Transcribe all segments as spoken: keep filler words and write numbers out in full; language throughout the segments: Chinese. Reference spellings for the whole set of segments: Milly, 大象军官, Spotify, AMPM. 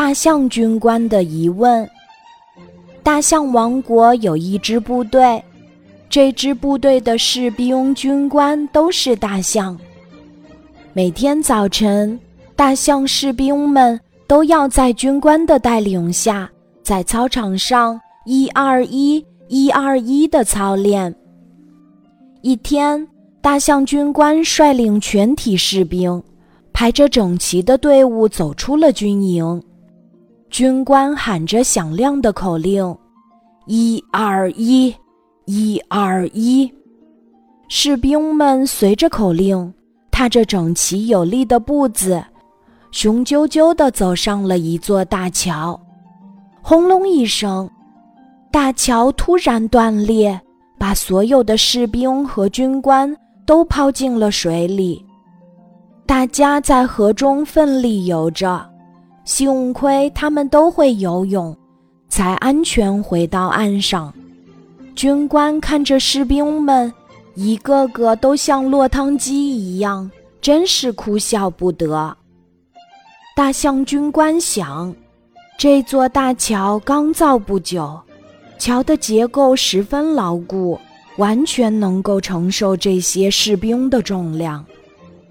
大象军官的疑问。大象王国有一支部队，这支部队的士兵、军官都是大象。每天早晨，大象士兵们都要在军官的带领下，在操场上一二一一二一的操练。一天，大象军官率领全体士兵，排着整齐的队伍走出了军营。军官喊着响亮的口令：“一二一，一二一。”士兵们随着口令，踏着整齐有力的步子，雄赳赳地走上了一座大桥。轰隆一声，大桥突然断裂，把所有的士兵和军官都抛进了水里。大家在河中奋力游着，幸亏他们都会游泳，才安全回到岸上。军官看着士兵们，一个个都像落汤鸡一样，真是哭笑不得。大象军官想，这座大桥刚造不久，桥的结构十分牢固，完全能够承受这些士兵的重量。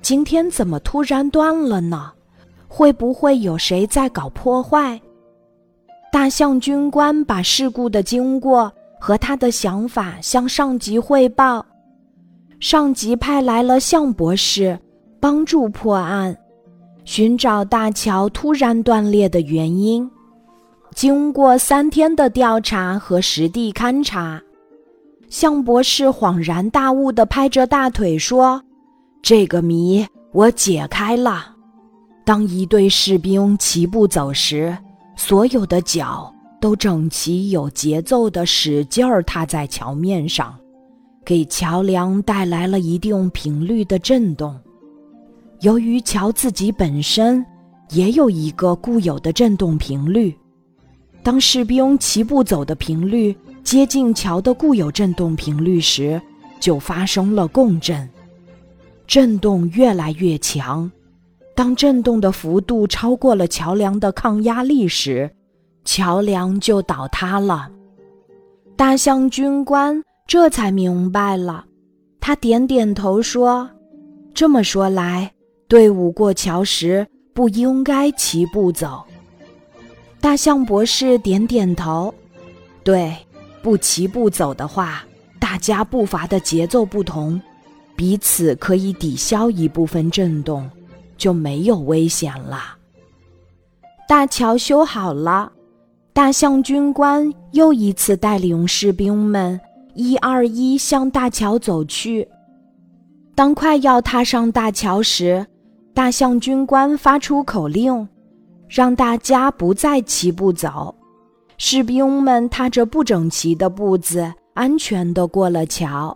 今天怎么突然断了呢？会不会有谁在搞破坏？大象军官把事故的经过和他的想法向上级汇报，上级派来了象博士帮助破案，寻找大桥突然断裂的原因。经过三天的调查和实地勘察，象博士恍然大悟地拍着大腿说：“这个谜我解开了。当一队士兵齐步走时，所有的脚都整齐有节奏地使劲儿踏在桥面上，给桥梁带来了一定频率的震动。由于桥自己本身也有一个固有的振动频率，当士兵齐步走的频率接近桥的固有振动频率时，就发生了共振。振动越来越强，当振动的幅度超过了桥梁的抗压力时，桥梁就倒塌了。”大象军官这才明白了，他点点头说：“这么说来，队伍过桥时不应该齐步走。”大象博士点点头：“对，不齐步走的话，大家步伐的节奏不同，彼此可以抵消一部分震动，就没有危险了。”大桥修好了，大象军官又一次带领士兵们一二一向大桥走去。当快要踏上大桥时，大象军官发出口令，让大家不再齐步走。士兵们踏着不整齐的步子，安全地过了桥。